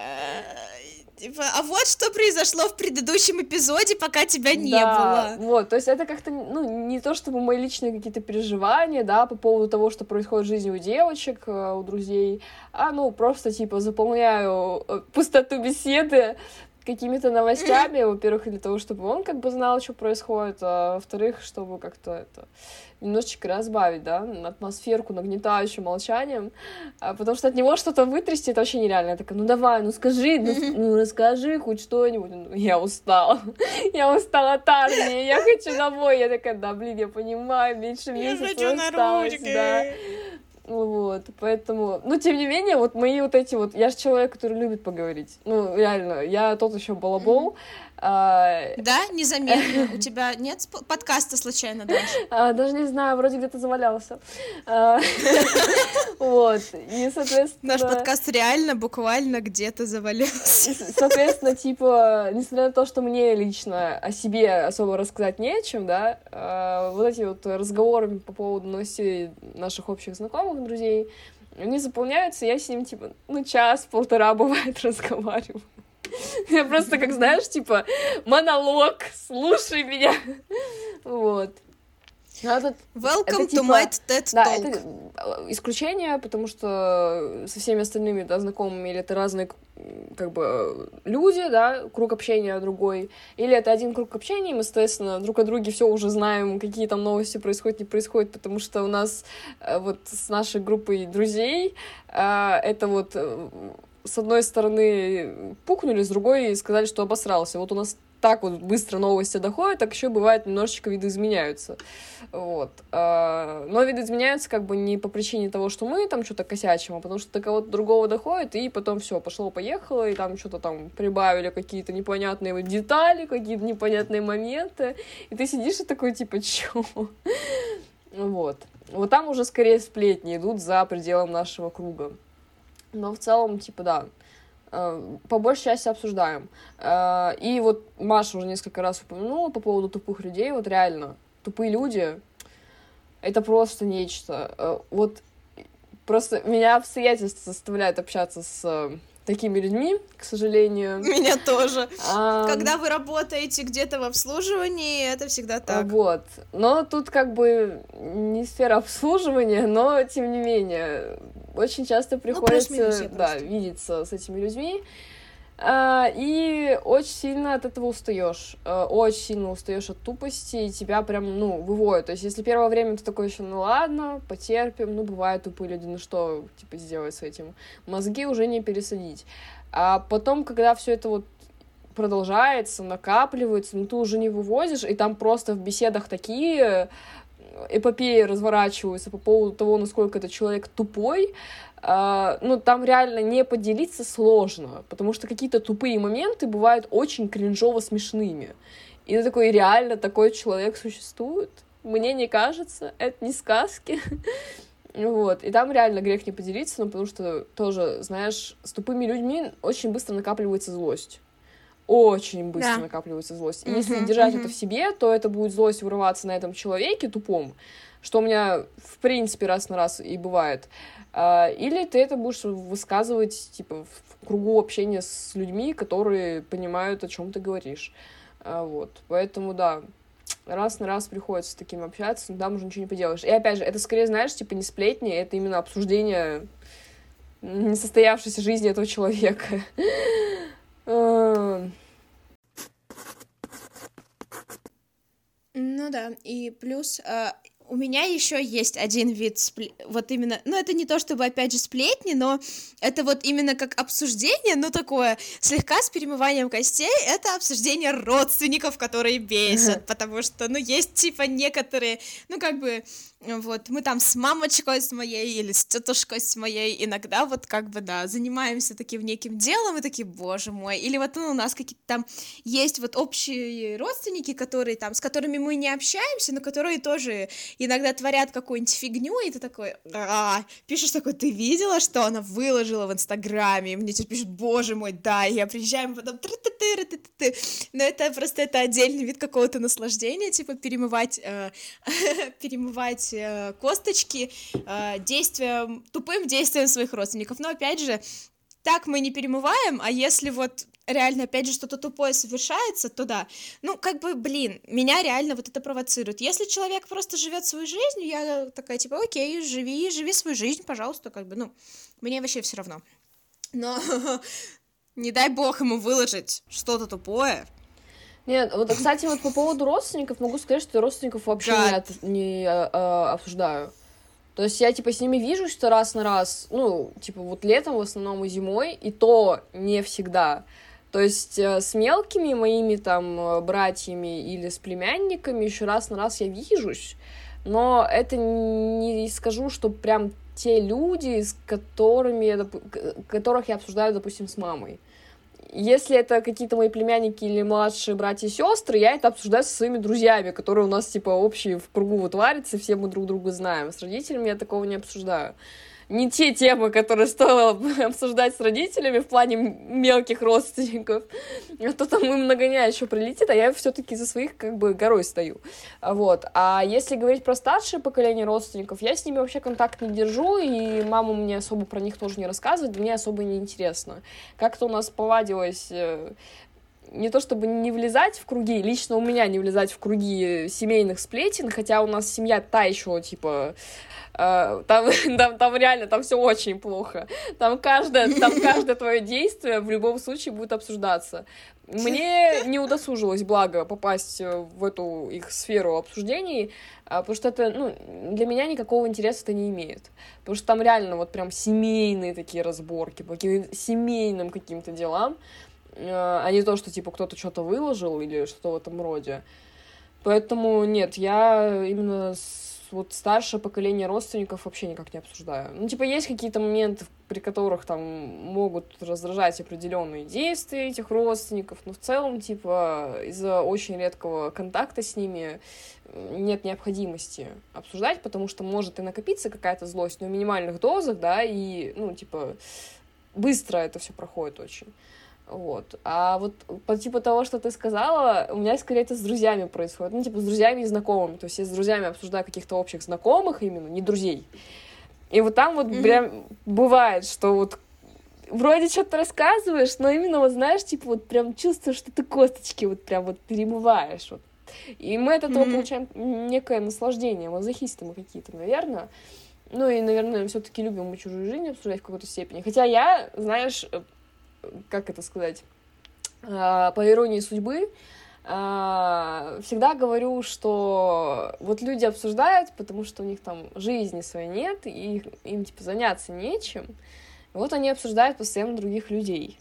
Типа, а вот что произошло в предыдущем эпизоде, пока тебя не было. Вот, то есть это как-то, ну, не то чтобы мои личные какие-то переживания, да, по поводу того, что происходит в жизни у девочек, у друзей, а, ну, просто, типа, заполняю пустоту беседы какими-то новостями, во-первых, для того, чтобы он как бы знал, что происходит, а во-вторых, чтобы как-то это немножечко разбавить, да, атмосферку нагнетающим молчанием, потому что от него что-то вытрясти, это вообще нереально. Я такая, ну давай, ну скажи, ну расскажи хоть что-нибудь. Ну, я устала от армии, я хочу домой. Я такая, да, блин, я понимаю, меньше месяца осталось, да. Вот, поэтому, но тем не менее, вот мои вот эти вот, я же человек, который любит поговорить, ну, реально, я тот еще балабол. Да, незаметно, у тебя нет подкаста случайно даже? Даже не знаю, вроде где-то завалялся. Вот, и, соответственно... Наш подкаст реально буквально где-то завалялся. Соответственно, типа, несмотря на то, что мне лично о себе особо рассказать не о чем, да, вот эти вот разговоры по поводу новостей наших общих знакомых, друзей, они заполняются, я с ним, типа, ну, 1-1.5 часа, бывает, разговариваю. Я просто, как знаешь, типа, монолог, слушай меня. Вот. Welcome to my TED Talk. Да, это исключение, потому что со всеми остальными, да, знакомыми, или это разные, как бы, люди, да, круг общения другой, или это один круг общения, и мы, соответственно, друг о друге все уже знаем, какие там новости происходят, не происходят, потому что у нас вот с нашей группой друзей это вот... С одной стороны пукнули, с другой сказали, что обосрался. Вот у нас так вот быстро новости доходят, так еще бывает немножечко видоизменяются. Вот. Но видоизменяются как бы не по причине того, что мы там что-то косячим, а потому что до кого-то другого доходит, и потом все, пошло-поехало, и там что-то там прибавили, какие-то непонятные детали, какие-то непонятные моменты. И ты сидишь и такой, типа, чё? Вот. Вот там уже скорее сплетни идут за пределом нашего круга. Но в целом, типа, да, по большей части обсуждаем. И вот Маша уже несколько раз упомянула по поводу тупых людей. Вот реально, тупые люди — это просто нечто. Вот просто меня обстоятельства заставляют общаться с такими людьми, к сожалению. Меня тоже. Когда вы работаете где-то в обслуживании, это всегда так. Вот. Но тут как бы не сфера обслуживания, но тем не менее... Очень часто приходится, да, видеться с этими людьми, и очень сильно от этого устаешь, очень сильно устаешь от тупости, и тебя прям, ну, выводят. То есть, если первое время ты такой еще, ну ладно, потерпим, ну, бывают тупые люди, ну что, типа, сделать с этим? Мозги уже не пересадить. А потом, когда все это вот продолжается, накапливается, ну, ты уже не вывозишь, и там просто в беседах такие... эпопеи разворачиваются по поводу того, насколько этот человек тупой, ну, там реально не поделиться сложно, потому что какие-то тупые моменты бывают очень кринжово смешными. И ты такой, реально такой человек существует? Мне не кажется, это не сказки. Вот, и там реально грех не поделиться, ну, потому что тоже, знаешь, с тупыми людьми очень быстро накапливается злость. Очень быстро накапливается злость. И если держать это в себе, то это будет злость вырываться на этом человеке тупом, что у меня, в принципе, раз на раз и бывает. Или ты это будешь высказывать, типа, в кругу общения с людьми, которые понимают, о чем ты говоришь. Вот, поэтому, да, раз на раз приходится с таким общаться, но там уже ничего не поделаешь. И опять же, это скорее, знаешь, типа не сплетни, это именно обсуждение несостоявшейся жизни этого человека. Ну да, и плюс у меня еще есть один вид вот именно, ну это не то чтобы опять же сплетни, но это вот именно как обсуждение, ну такое слегка с перемыванием костей, это обсуждение родственников, которые бесят, потому что, ну есть типа некоторые, ну как бы вот, мы там с мамочкой с моей или с тетушкой с моей иногда вот как бы, да, занимаемся таким неким делом и такие, боже мой, или вот ну, у нас какие-то там есть вот общие родственники, которые там, с которыми мы не общаемся, но которые тоже иногда творят какую-нибудь фигню, и ты такой, пишешь такой, ты видела, что она выложила в Инстаграме, и мне теперь пишут, боже мой, да, и я приезжаю, и потом тры-ты-ты-ры-ты-ты-ты, но это просто это отдельный вид какого-то наслаждения, типа перемывать косточки тупым действием своих родственников. Но опять же, так мы не перемываем, а если вот реально, опять же, что-то тупое совершается, то да, ну, как бы, блин, меня реально вот это провоцирует. Если человек просто живет свою жизнь, я такая, типа, окей, живи свою жизнь, пожалуйста, как бы, ну, мне вообще все равно. Но не дай бог ему выложить что-то тупое. Нет, вот, кстати, вот по поводу родственников могу сказать, что родственников вообще не обсуждаю. То есть я, типа, с ними вижусь что раз на раз, ну, типа, вот летом в основном и зимой, и то не всегда. То есть с мелкими моими, там, братьями или с племянниками еще раз на раз я вижусь, но это не скажу, что прям те люди, с которыми которых я обсуждаю, допустим, с мамой. Если это какие-то мои племянники или младшие братья и сестры, я это обсуждаю со своими друзьями, которые у нас, типа, общие в кругу вот варятся, все мы друг друга знаем. С родителями я такого не обсуждаю. Не те темы, которые стоило бы обсуждать с родителями в плане мелких родственников. А то там им нагоняя еще прилетит, а я все-таки за своих как бы горой стою. Вот. А если говорить про старшее поколение родственников, я с ними вообще контакт не держу, и мама мне особо про них тоже не рассказывает, мне особо не интересно. Как-то у нас повадилось не то чтобы не влезать в круги, лично у меня не влезать в круги семейных сплетен, хотя у нас семья та еще, типа, там реально, там все очень плохо, там каждое твое действие в любом случае будет обсуждаться. Мне не удосужилось, благо, попасть в эту их сферу обсуждений, потому что это, ну, для меня никакого интереса это не имеет, потому что там реально вот прям семейные такие разборки по семейным каким-то делам, а не то, что, типа, кто-то что-то выложил или что-то в этом роде. Поэтому, нет, я именно вот старшее поколение родственников вообще никак не обсуждаю. Ну, типа, есть какие-то моменты, при которых там могут раздражать определенные действия этих родственников, но в целом, типа, из-за очень редкого контакта с ними нет необходимости обсуждать, потому что может и накопиться какая-то злость, но в минимальных дозах, да, и, ну, типа, быстро это все проходит очень. Вот. А вот по типу того, что ты сказала, у меня скорее это с друзьями происходит. Ну, типа, с друзьями и знакомыми. То есть я с друзьями обсуждаю каких-то общих знакомых именно, не друзей. И вот там вот прям бывает, что вот вроде что-то рассказываешь, но именно вот знаешь, типа, вот прям чувствуешь, что ты косточки вот прям вот перемываешь. Вот. И мы от этого получаем некое наслаждение, мазохисты мы какие-то, наверное. Ну и, наверное, все-таки любим мы чужую жизнь обсуждать в какой-то степени. Хотя я, знаешь, как это сказать, по иронии судьбы, всегда говорю, что вот люди обсуждают, потому что у них там жизни своей нет, и им, типа, заняться нечем. Вот они обсуждают постоянно других людей.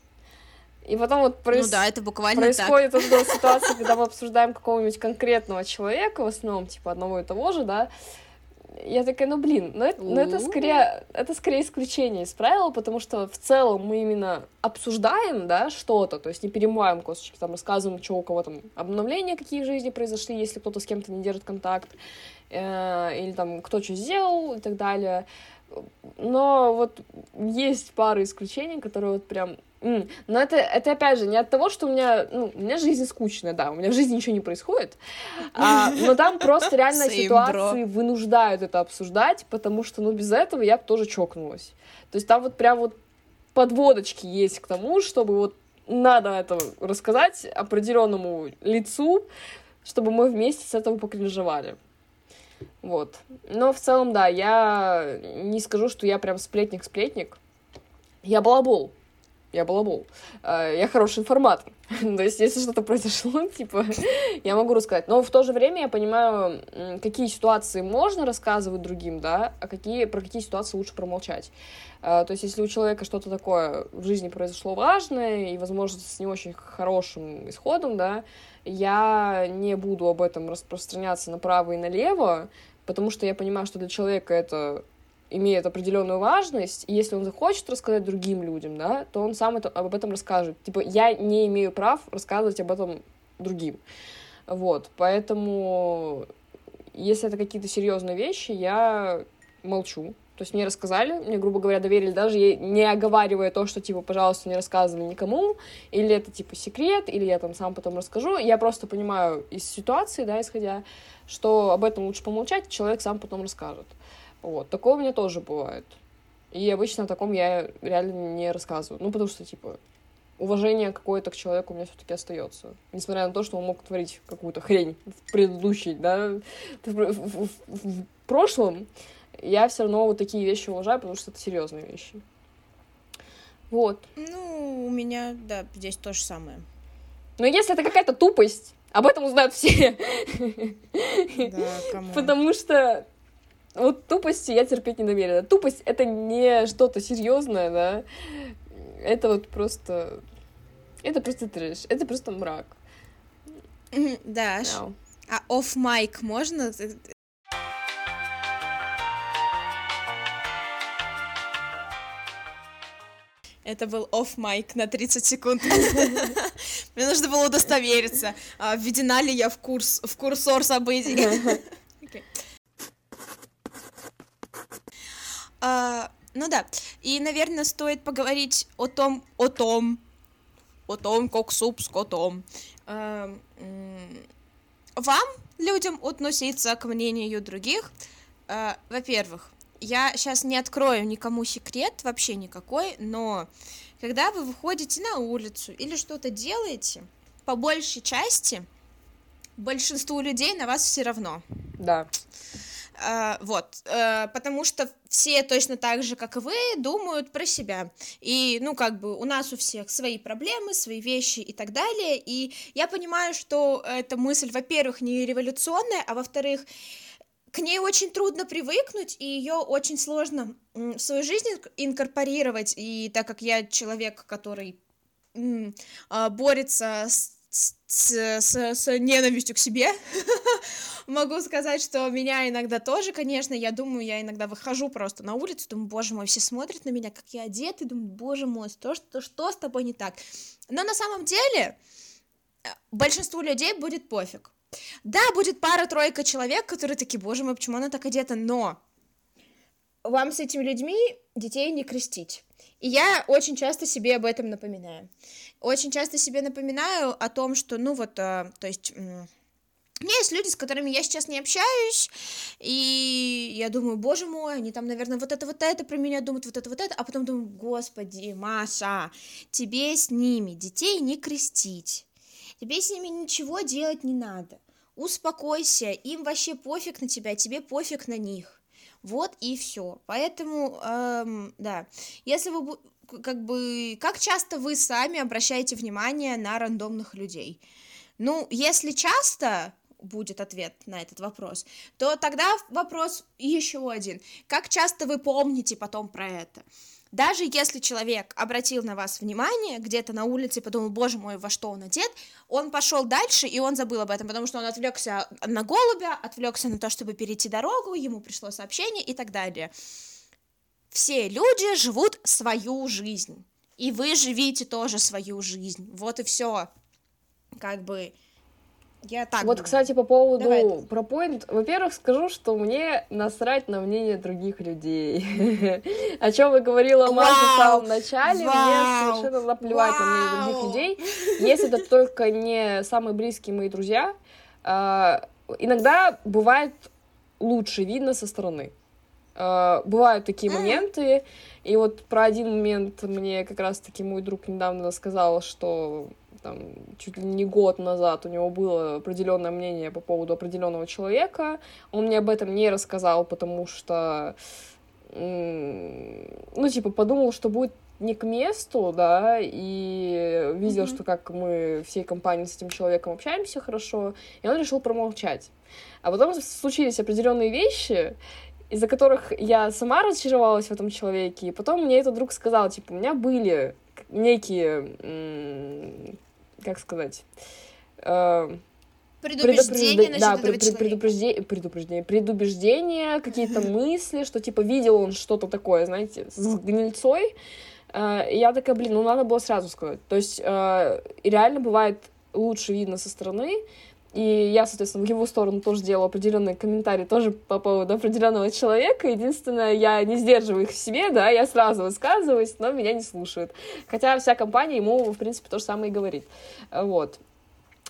И потом вот происходит вот эта ситуация, когда мы обсуждаем какого-нибудь конкретного человека, в основном, типа, одного и того же, да. Я такая, ну, блин, это скорее исключение из правила, потому что в целом мы именно обсуждаем, да, что-то, то есть не перемываем косточки, там, рассказываем, что у кого там обновления какие в жизни произошли, если кто-то с кем-то не держит контакт, или там, кто что сделал и так далее. Но вот есть пара исключений, которые вот прям... Но это опять же не от того, что у меня жизнь скучная, да, у меня в жизни ничего не происходит, но там просто реально ситуации вынуждают это обсуждать, потому что, без этого я бы тоже чокнулась. То есть там вот прям вот подводочки есть к тому, чтобы вот надо это рассказать определенному лицу, чтобы мы вместе с этого покринжевали. Вот. Но в целом, да, я не скажу, что я прям сплетник-сплетник. Я балабол. Я хороший информатор. То есть, если что-то произошло, типа, я могу рассказать. Но в то же время я понимаю, какие ситуации можно рассказывать другим, да, а про какие ситуации лучше промолчать. То есть, если у человека что-то такое в жизни произошло важное и, возможно, с не очень хорошим исходом, да, я не буду об этом распространяться направо и налево, потому что я понимаю, что для человека это... имеет определенную важность, и если он захочет рассказать другим людям, да, то он сам об этом расскажет. Типа, я не имею прав рассказывать об этом другим. Вот, поэтому, если это какие-то серьезные вещи, я молчу. То есть мне рассказали, мне, грубо говоря, доверили, даже не оговаривая то, что, типа, пожалуйста, не рассказывай никому, или это, типа, секрет, или я там сам потом расскажу. Я просто понимаю из ситуации, да, исходя, что об этом лучше помолчать, человек сам потом расскажет. Вот, такое у меня тоже бывает. И обычно о таком я реально не рассказываю. Потому что, типа, уважение какое-то к человеку у меня все-таки остается. Несмотря на то, что он мог творить какую-то хрень в предыдущей, да, в прошлом, я все равно вот такие вещи уважаю, потому что это серьезные вещи. Вот. У меня, да, здесь то же самое. Но если это какая-то тупость, об этом узнают все. Да, кому? Потому что... Вот тупости я терпеть не намерена. Тупость — это не что-то серьезное, да. Это вот просто... Это просто трэш. Это просто мрак. Даш, а оф-майк можно? Это был оф-майк на 30 секунд. Мне нужно было удостовериться, введена ли я в курсор событий. Да, и, наверное, стоит поговорить о том, как суп с котом. Вам, людям, относиться к мнению других. Во-первых, я сейчас не открою никому секрет, вообще никакой, но когда вы выходите на улицу или что-то делаете, по большей части большинству людей на вас все равно. Да. Потому что все точно так же, как и вы, думают про себя, и, у нас у всех свои проблемы, свои вещи и так далее, и я понимаю, что эта мысль, во-первых, не революционная, а во-вторых, к ней очень трудно привыкнуть, и ее очень сложно в свою жизнь инкорпорировать, и так как я человек, который борется с ненавистью к себе, могу сказать, что меня иногда тоже, конечно, я иногда выхожу просто на улицу, думаю, боже мой, все смотрят на меня, как я одета, и думаю, боже мой, что с тобой не так? Но на самом деле большинству людей будет пофиг. Да, будет пара-тройка человек, которые такие, боже мой, почему она так одета, но вам с этими людьми детей не крестить. И я очень часто себе об этом напоминаю. Очень часто себе напоминаю о том, что, у меня есть люди, с которыми я сейчас не общаюсь, и я думаю, боже мой, они там, наверное, вот это про меня думают, вот это, а потом думаю, господи, Маша, тебе с ними детей не крестить, тебе с ними ничего делать не надо, успокойся, им вообще пофиг на тебя, тебе пофиг на них. Вот и все. Поэтому, если вы, как часто вы сами обращаете внимание на рандомных людей? Если часто будет ответ на этот вопрос, то тогда вопрос еще один. Как часто вы помните потом про это? Даже если человек обратил на вас внимание где-то на улице, подумал, боже мой, во что он одет, он пошел дальше, и он забыл об этом, потому что он отвлекся на голубя, отвлекся на то, чтобы перейти дорогу, ему пришло сообщение и так далее. Все люди живут свою жизнь, и вы живите тоже свою жизнь, вот и все, как бы... Я так вот, думаю. Кстати, по поводу ProPoint, во-первых, скажу, что мне насрать на мнение других людей. О чем вы говорила, Маша, в самом начале, мне совершенно наплевать на мнение других людей, если это только не самые близкие мои друзья. Иногда бывает лучше видно со стороны. Бывают такие моменты, и вот про один момент мне как раз-таки мой друг недавно сказал, что... Там, чуть ли не год назад у него было определенное мнение по поводу определенного человека. Он мне об этом не рассказал, потому что, подумал, что будет не к месту, да, и видел, что как мы всей компанией с этим человеком общаемся хорошо, и он решил промолчать. А потом случились определенные вещи, из-за которых я сама разочаровалась в этом человеке, и потом мне этот друг сказал, у меня были некие, как сказать, предубеждения, какие-то мысли, что, видел он что-то такое, знаете, с гнильцой, и я такая, надо было сразу сказать, то есть реально бывает лучше видно со стороны, и я, соответственно, в его сторону тоже делала определенные комментарии тоже по поводу определенного человека. Единственное, я не сдерживаю их в себе, да, я сразу высказываюсь, но меня не слушают. Хотя вся компания ему, в принципе, то же самое и говорит. Вот.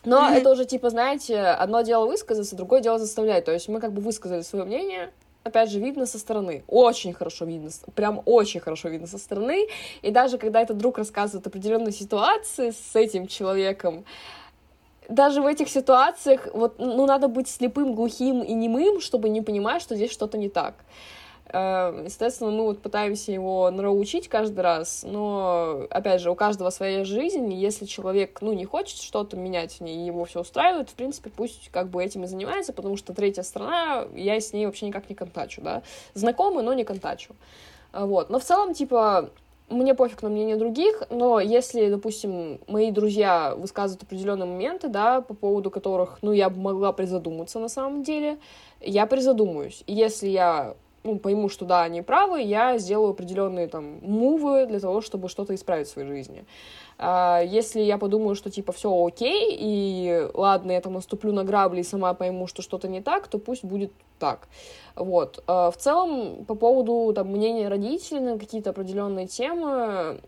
Но это уже, знаете, одно дело высказаться, другое дело заставлять. То есть мы высказали свое мнение, опять же, видно со стороны. Очень хорошо видно, прям очень хорошо видно со стороны. И даже когда этот друг рассказывает определенные ситуации с этим человеком, даже в этих ситуациях надо быть слепым, глухим и немым, чтобы не понимать, что здесь что-то не так. Естественно, мы пытаемся его научить каждый раз, но, опять же, у каждого своя жизнь, и если человек, не хочет что-то менять в ней, его все устраивает, в принципе, пусть этим и занимается, потому что третья сторона, я с ней вообще никак не контачу, да, знакомы, но не контачу. Вот, но в целом, мне пофиг на мнение других, но если, допустим, мои друзья высказывают определенные моменты, да, по поводу которых, я могла призадуматься на самом деле, я призадумаюсь. И если я, пойму, что да, они правы, я сделаю определенные, мувы для того, чтобы что-то исправить в своей жизни. А если я подумаю, что, все окей, и ладно, я наступлю на грабли и сама пойму, что что-то не так, то пусть будет так. Вот. В целом, по поводу мнения родителей на какие-то определенные темы,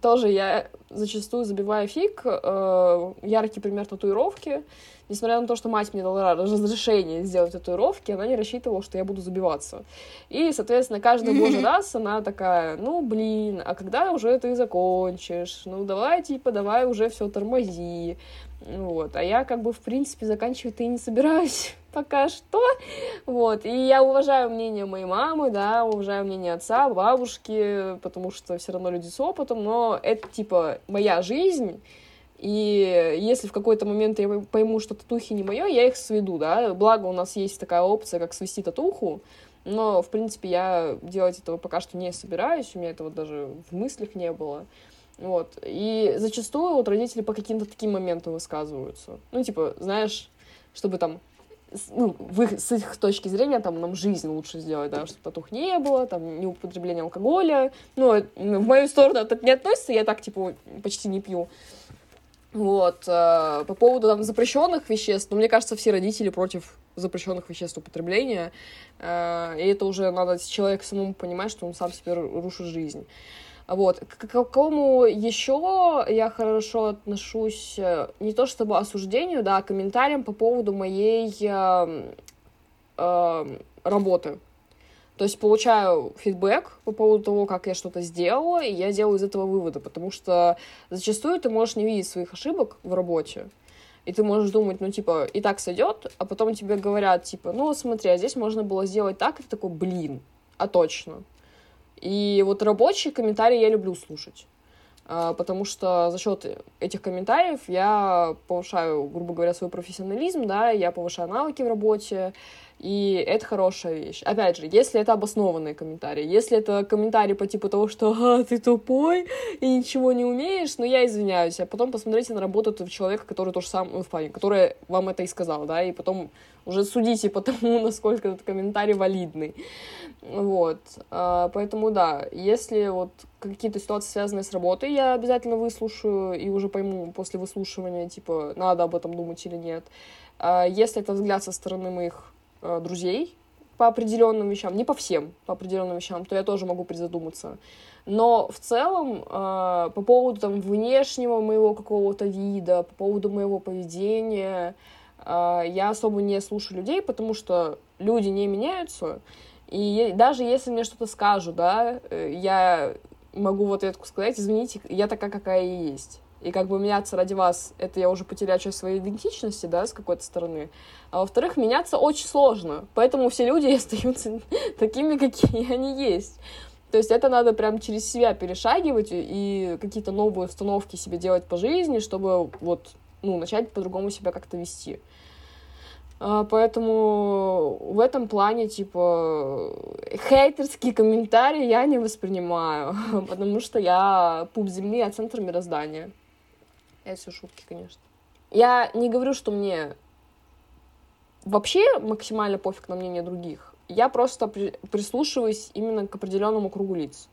тоже я зачастую забиваю фиг. Яркий пример — татуировки. Несмотря на то, что мать мне дала разрешение сделать татуировки, она не рассчитывала, что я буду забиваться. И, соответственно, каждый божий раз она такая, а когда уже ты закончишь? Давай, давай уже все тормози. Вот. А я, в принципе, заканчивать-то и не собираюсь пока что. Вот. И я уважаю мнение моей мамы, да, уважаю мнение отца, бабушки, потому что все равно люди с опытом, но это, моя жизнь, и если в какой-то момент я пойму, что татухи не мое, я их сведу, да, благо у нас есть такая опция, как свести татуху, но, в принципе, я делать этого пока что не собираюсь, у меня этого даже в мыслях не было, вот, и зачастую родители по каким-то таким моментам высказываются, знаешь, чтобы с их точки зрения, нам жизнь лучше сделать, да, чтобы татух не было, не употребление алкоголя, в мою сторону это не относится, я так, почти не пью, вот, по поводу, запрещенных веществ, мне кажется, все родители против запрещенных веществ употребления, и это уже надо человеку самому понимать, что он сам себе рушит жизнь. Вот. К какому еще я хорошо отношусь, не то чтобы осуждению, да, а комментариям по поводу моей работы. То есть получаю фидбэк по поводу того, как я что-то сделала, и я делаю из этого выводы, потому что зачастую ты можешь не видеть своих ошибок в работе, и ты можешь думать, и так сойдет, а потом тебе говорят, смотри, а здесь можно было сделать так, и ты такой, а точно. И рабочие комментарии я люблю слушать, потому что за счет этих комментариев я повышаю, грубо говоря, свой профессионализм, да, я повышаю навыки в работе, И это хорошая вещь. Опять же, если это обоснованные комментарии. Если это комментарии по типу того, что ты тупой и ничего не умеешь, ну, я извиняюсь. А потом посмотрите на работу этого человека, который тоже сам, ну, в плане, который вам это и сказал, да, и потом уже судите по тому, насколько этот комментарий валидный. Вот. Поэтому, да, если вот какие-то ситуации, связанные с работой, я обязательно выслушаю и уже пойму после выслушивания, типа, надо об этом думать или нет. Если это взгляд со стороны моих друзей по определенным вещам, не по всем, по определенным вещам, то я тоже могу призадуматься. Но в целом по поводу там внешнего моего какого-то вида, по поводу моего поведения я особо не слушаю людей, потому что люди не меняются. И даже если мне что-то скажут, да, я могу в ответку сказать: извините, я такая, какая я есть. И как бы меняться ради вас, это я уже потеряю часть своей идентичности, да, с какой-то стороны. А во-вторых, меняться очень сложно. Поэтому все люди остаются такими, какие они есть. То есть это надо прям через себя перешагивать и какие-то новые установки себе делать по жизни, чтобы вот, ну, начать по-другому себя как-то вести. Поэтому в этом плане, типа, хейтерские комментарии я не воспринимаю, потому что я пуп земли, а центр мироздания. Это все шутки, конечно. Я не говорю, что мне вообще максимально пофиг на мнение других. Я просто прислушиваюсь именно к определенному кругу лиц.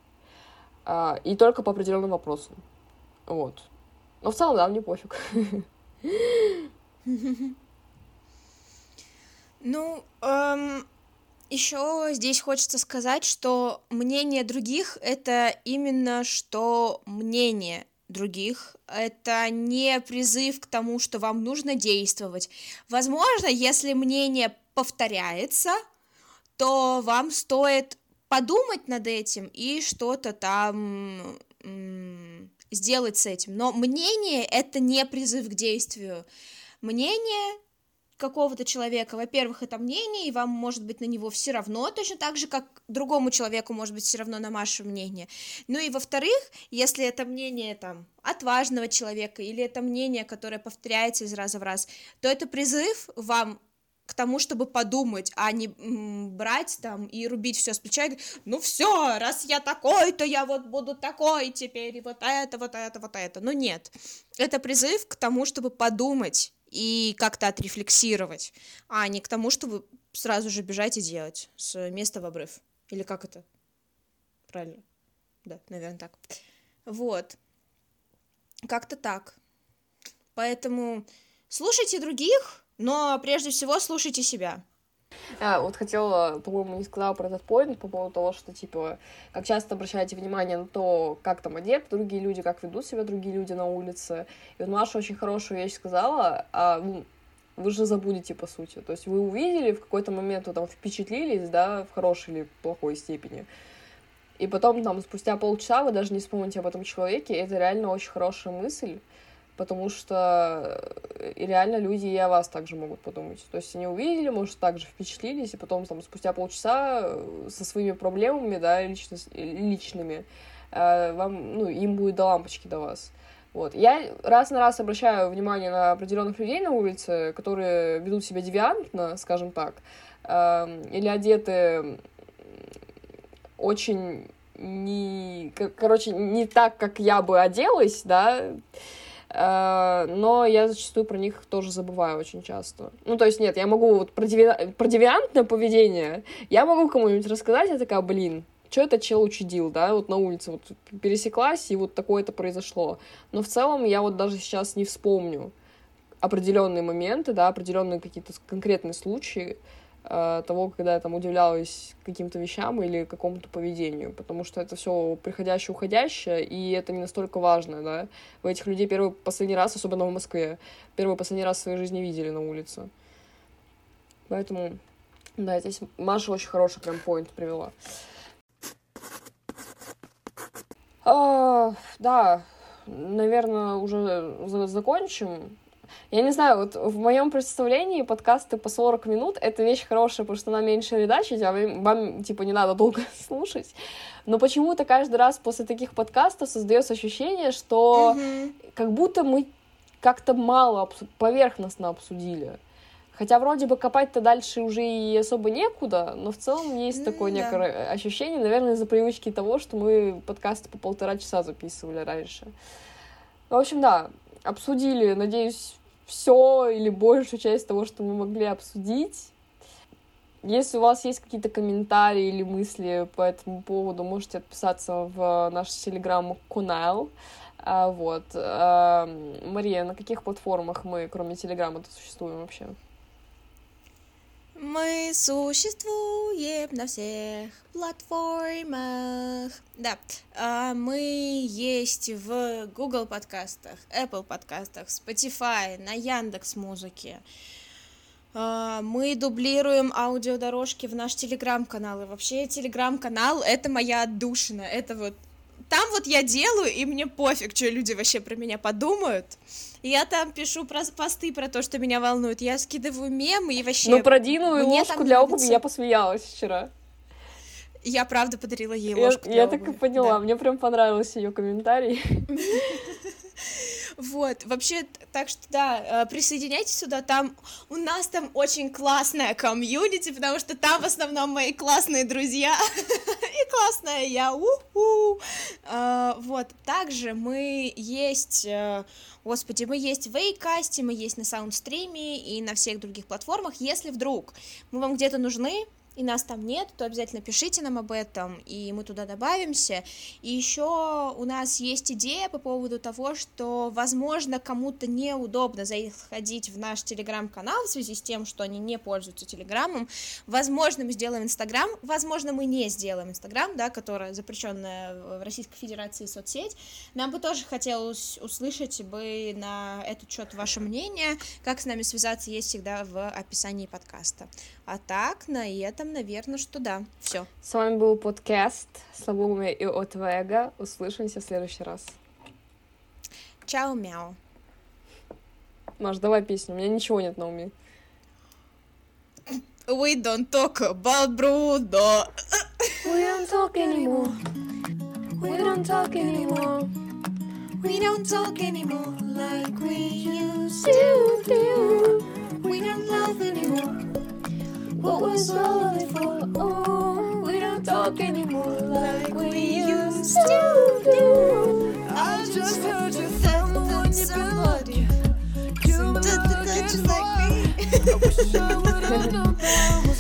И только по определенным вопросам. Вот. Но в целом, да, мне пофиг. Ну, еще здесь хочется сказать, что мнение других — это именно что мнение других, это не призыв к тому, что вам нужно действовать. Возможно, если мнение повторяется, то вам стоит подумать над этим и что-то там сделать с этим. Но мнение — это не призыв к действию. Мнение какого-то человека, во-первых, это мнение, и вам, может быть, на него все равно, точно так же, как другому человеку, может быть, все равно на ваше мнение. Ну и, во-вторых, если это мнение, там, отважного человека, или это мнение, которое повторяется из раза в раз, то это призыв вам к тому, чтобы подумать, а не брать, там, и рубить все с плеча, и говорить: ну все, раз я такой, то я вот буду такой теперь, и вот это, вот это, вот это. Но нет, это призыв к тому, чтобы подумать и как-то отрефлексировать, а не к тому, чтобы сразу же бежать и делать с места в обрыв. Или как это? Правильно? Да, наверное, так. Вот. Как-то так. Поэтому слушайте других, но прежде всего слушайте себя. Вот хотела, по-моему, не сказала про этот поинт по поводу того, что, типа, как часто обращаете внимание на то, как там одеты другие люди, как ведут себя другие люди на улице. И вот Маша очень хорошую вещь сказала, а вы же забудете, по сути. То есть вы увидели, в какой-то момент вы там впечатлились, да, в хорошей или плохой степени. И потом, там, спустя полчаса вы даже не вспомните об этом человеке. Это реально очень хорошая мысль. Потому что реально люди и о вас также могут подумать. То есть они увидели, может, также впечатлились, и потом там спустя полчаса со своими проблемами, да, личными, вам, ну, им будет до лампочки до вас. Вот. Я раз на раз обращаю внимание на определенных людей на улице, которые ведут себя девиантно, скажем так, или одеты очень не так, как я бы оделась, да. Но я зачастую про них тоже забываю очень часто. Ну, то есть, нет, я могу вот про девиантное поведение, я могу кому-нибудь рассказать, я такая: блин, что это чел учудил, да, вот на улице вот пересеклась, и вот такое-то произошло. Но в целом я вот даже сейчас не вспомню определенные моменты, да, определенные какие-то конкретные случаи того, когда я там удивлялась каким-то вещам или какому-то поведению, потому что это все приходящее, уходящее, и это не настолько важно, да. Вы этих людей последний раз, особенно в Москве, последний раз в своей жизни видели на улице. Поэтому, да, здесь Маша очень хороший прям поинт привела. Да, наверное, уже закончим. Я не знаю, вот в моем представлении подкасты по 40 минут — это вещь хорошая, потому что она меньше редачить, а вам, типа, не надо долго слушать. Но почему-то каждый раз после таких подкастов создается ощущение, что как будто мы как-то мало поверхностно обсудили. Хотя вроде бы копать-то дальше уже и особо некуда, но в целом есть такое некое ощущение, наверное, из-за привычки того, что мы подкасты по 1,5 часа записывали раньше. В общем, да, обсудили, надеюсь, все или большую часть того, что мы могли обсудить. Если у вас есть какие-то комментарии или мысли по этому поводу, можете отписаться в наш телеграм-канал. Вот. Мария, на каких платформах мы, кроме телеграма-то, существуем вообще? Мы существуем на всех платформах. Да, мы есть в Google подкастах, Apple подкастах, Spotify, на Яндекс.Музыке. Мы дублируем аудиодорожки в наш телеграм-канал. И вообще телеграм-канал — это моя отдушина. Это вот там вот я делаю, и мне пофиг, что люди вообще про меня подумают. Я там пишу про посты про то, что меня волнует. Я скидываю мемы и вообще... Ну, про Дину и ложку для обуви я посмеялась вчера. Я, правда, подарила ей ложку для обуви. Я так и поняла. Да. Мне прям понравился ее комментарий. Вот, вообще, так что, да, присоединяйтесь сюда, там, у нас там очень классная комьюнити, потому что там в основном мои классные друзья и классная я, у-ху, вот, также мы есть, господи, мы есть в Acast, мы есть на Саундстриме и на всех других платформах, если вдруг мы вам где-то нужны, и нас там нет, то обязательно пишите нам об этом, и мы туда добавимся. И еще у нас есть идея по поводу того, что, возможно, кому-то неудобно заходить в наш телеграм-канал в связи с тем, что они не пользуются телеграмом. Возможно, мы сделаем Инстаграм, возможно, мы не сделаем Инстаграм, да, которая запрещенная в Российской Федерации соцсеть. Нам бы тоже хотелось услышать бы на этот счет ваше мнение. Как с нами связаться, есть всегда в описании подкаста. А так, на этом, наверное, что да. Все. С вами был подкаст «Слабоумие и отвага». Услышимся в следующий раз. Чао, мяу. Маш, давай песню. У меня ничего нет на уме. We don't talk about Bruno. We don't talk anymore. We don't talk anymore. We don't talk anymore like we used to do. We don't love anymore. What was all of it for? Oh, we don't talk anymore like we used to do. I just heard you tell me when you blood you. You blood just like me. I wish I would've known.